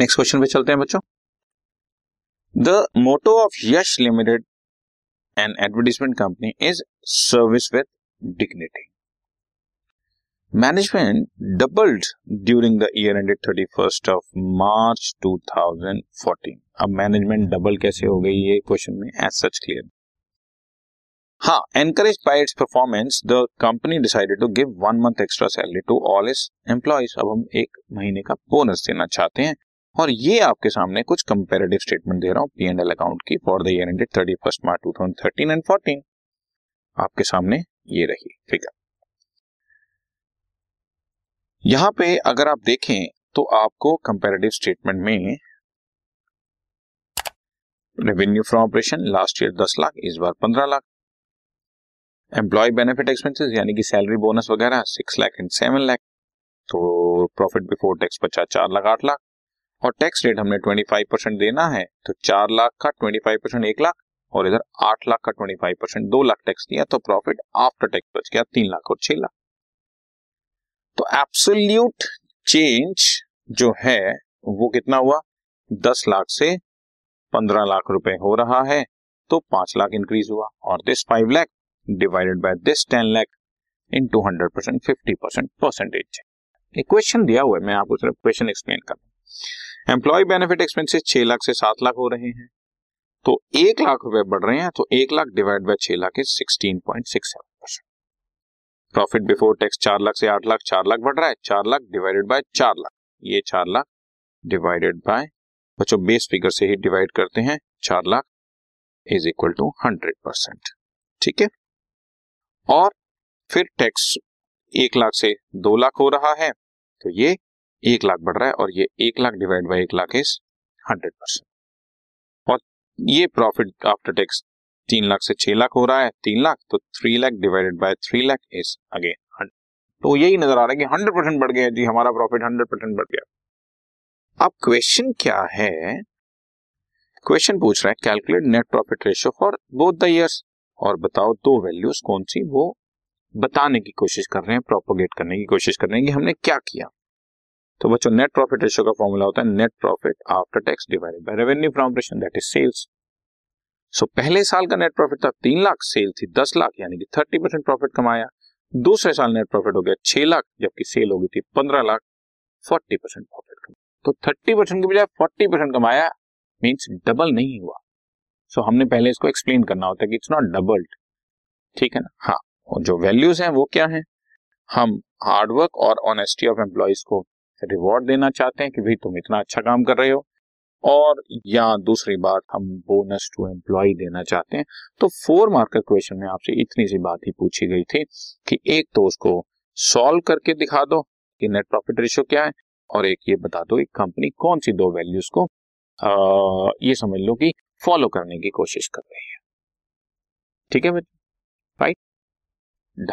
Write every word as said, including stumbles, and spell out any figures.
Next question पे चलते हैं बच्चों। The motto of Yash limited an advertisement company is service with dignity. Management doubled during the year ended thirty first of March two thousand fourteen. अब मैनेजमेंट डबल कैसे हो गई ये क्वेश्चन में एज सच क्लियर। हाँ, encourage by its performance the company decided to give one month extra salary to all its employees. अब हम एक महीने का बोनस देना चाहते हैं और ये आपके सामने कुछ कंपैरेटिव स्टेटमेंट दे रहा हूँ पी एंड एल अकाउंट की for the year ended thirty first March two thousand thirteen and fourteen. आपके सामने ये रही फिगर। यहाँ पे अगर आप देखें तो आपको कंपैरेटिव स्टेटमेंट में revenue from operation last year दस लाख, इस बार पंद्रह लाख, एम्प्लॉय बेनिफिट एक्सपेंसेस यानी कि सैलरी बोनस वगैरह six lakh and seven lakh, तो प्रॉफिट बिफोर टैक्स बचा चार लाख आठ लाख, और टैक्स रेट हमने पच्चीस परसेंट देना है तो चार लाख का पच्चीस परसेंट एक लाख और इधर आठ लाख का पच्चीस परसेंट दो लाख टैक्स दिया, तो प्रॉफिट आफ्टर टैक्स बच गया तीन लाख और छह लाख। तो एब्सोल्यूट चेंज जो है वो कितना हुआ, दस लाख से पंद्रह लाख रुपए हो रहा है तो पांच लाख इंक्रीज हुआ, और this five lakh divided by this ten lakh in to hundred percent fifty percent percentage. Equation दिया हुआ है, मैं आपको सिर्फ क्वेश्चन एक्सप्लेन कर रहा हूँ। एम्प्लॉय बेनिफिट एक्सपेंसेस छह लाख से सात लाख हो रहे हैं तो एक लाख रुपए बढ़ रहे हैं, तो एक लाख डिवाइड बाय छह lakh is sixteen point six seven percent. Profit before tax चार लाख से आठ लाख, चार लाख बढ़ रहा है, चार लाख डिवाइडेड बाय चार लाख, ये चार लाख डिवाइडेड बाय बच्चों बेस फिगर से ही डिवाइड करते हैं, चार lakh is equal to hundred percent. ठीक है, और फिर टैक्स एक लाख से दो लाख हो रहा है तो ये एक लाख बढ़ रहा है और ये एक लाख डिवाइड बाय एक लाख इज हंड्रेड परसेंट, और ये प्रॉफिट आफ्टर टैक्स तीन लाख से छह लाख हो रहा है, तीन लाख तो three lakh divided by three lakh is again hundred. तो यही नजर आ रहा है कि हंड्रेड परसेंट बढ़ गया जी, हमारा प्रॉफिट हंड्रेड परसेंट बढ़ गया। अब क्वेश्चन क्या है, क्वेश्चन पूछ रहा है calculate net profit ratio for both the years, और बताओ दो वैल्यूज कौन सी, वो बताने की कोशिश कर रहे हैं, प्रोपोगेट करने की कोशिश कर रहे हैं कि हमने क्या किया। तो बच्चों नेट प्रॉफिट रेशियो का फॉर्मूला होता है net profit after tax divided by revenue from operation that is sales. So पहले साल का नेट प्रॉफिट था तीन लाख, सेल थी दस लाख यानी कि तीस परसेंट प्रॉफिट कमाया। दूसरे साल नेट प्रॉफिट हो गया छह लाख जबकि सेल हो गई थी पंद्रह लाख, चालीस परसेंट प्रॉफिट कमाया। तो तीस परसेंट के बजाय चालीस परसेंट कमाया, मींस डबल नहीं हुआ। सो हमने पहले इसको एक्सप्लेन करना होता है कि इट्स नॉट डबल्ड, ठीक है ना। हाँ, और जो वैल्यूज हैं वो क्या हैं, हम हार्डवर्क और ऑनेस्टी ऑफ एम्प्लॉइज को रिवॉर्ड देना चाहते हैं कि भाई तुम इतना अच्छा काम कर रहे हो, और या दूसरी बात हम बोनस टू एम्प्लॉय देना चाहते हैं। तो फोर मार्क का क्वेश्चन में आपसे इतनी सी बात ही पूछी गई थी कि एक तो उसको सॉल्व करके दिखा दो कि नेट प्रॉफिट रेशियो क्या है, और एक ये बता दो एक कंपनी कौन सी दो वैल्यूज को आ, ये समझ लो कि फॉलो करने की कोशिश कर रही है। ठीक है बच्चों, राइट, डन।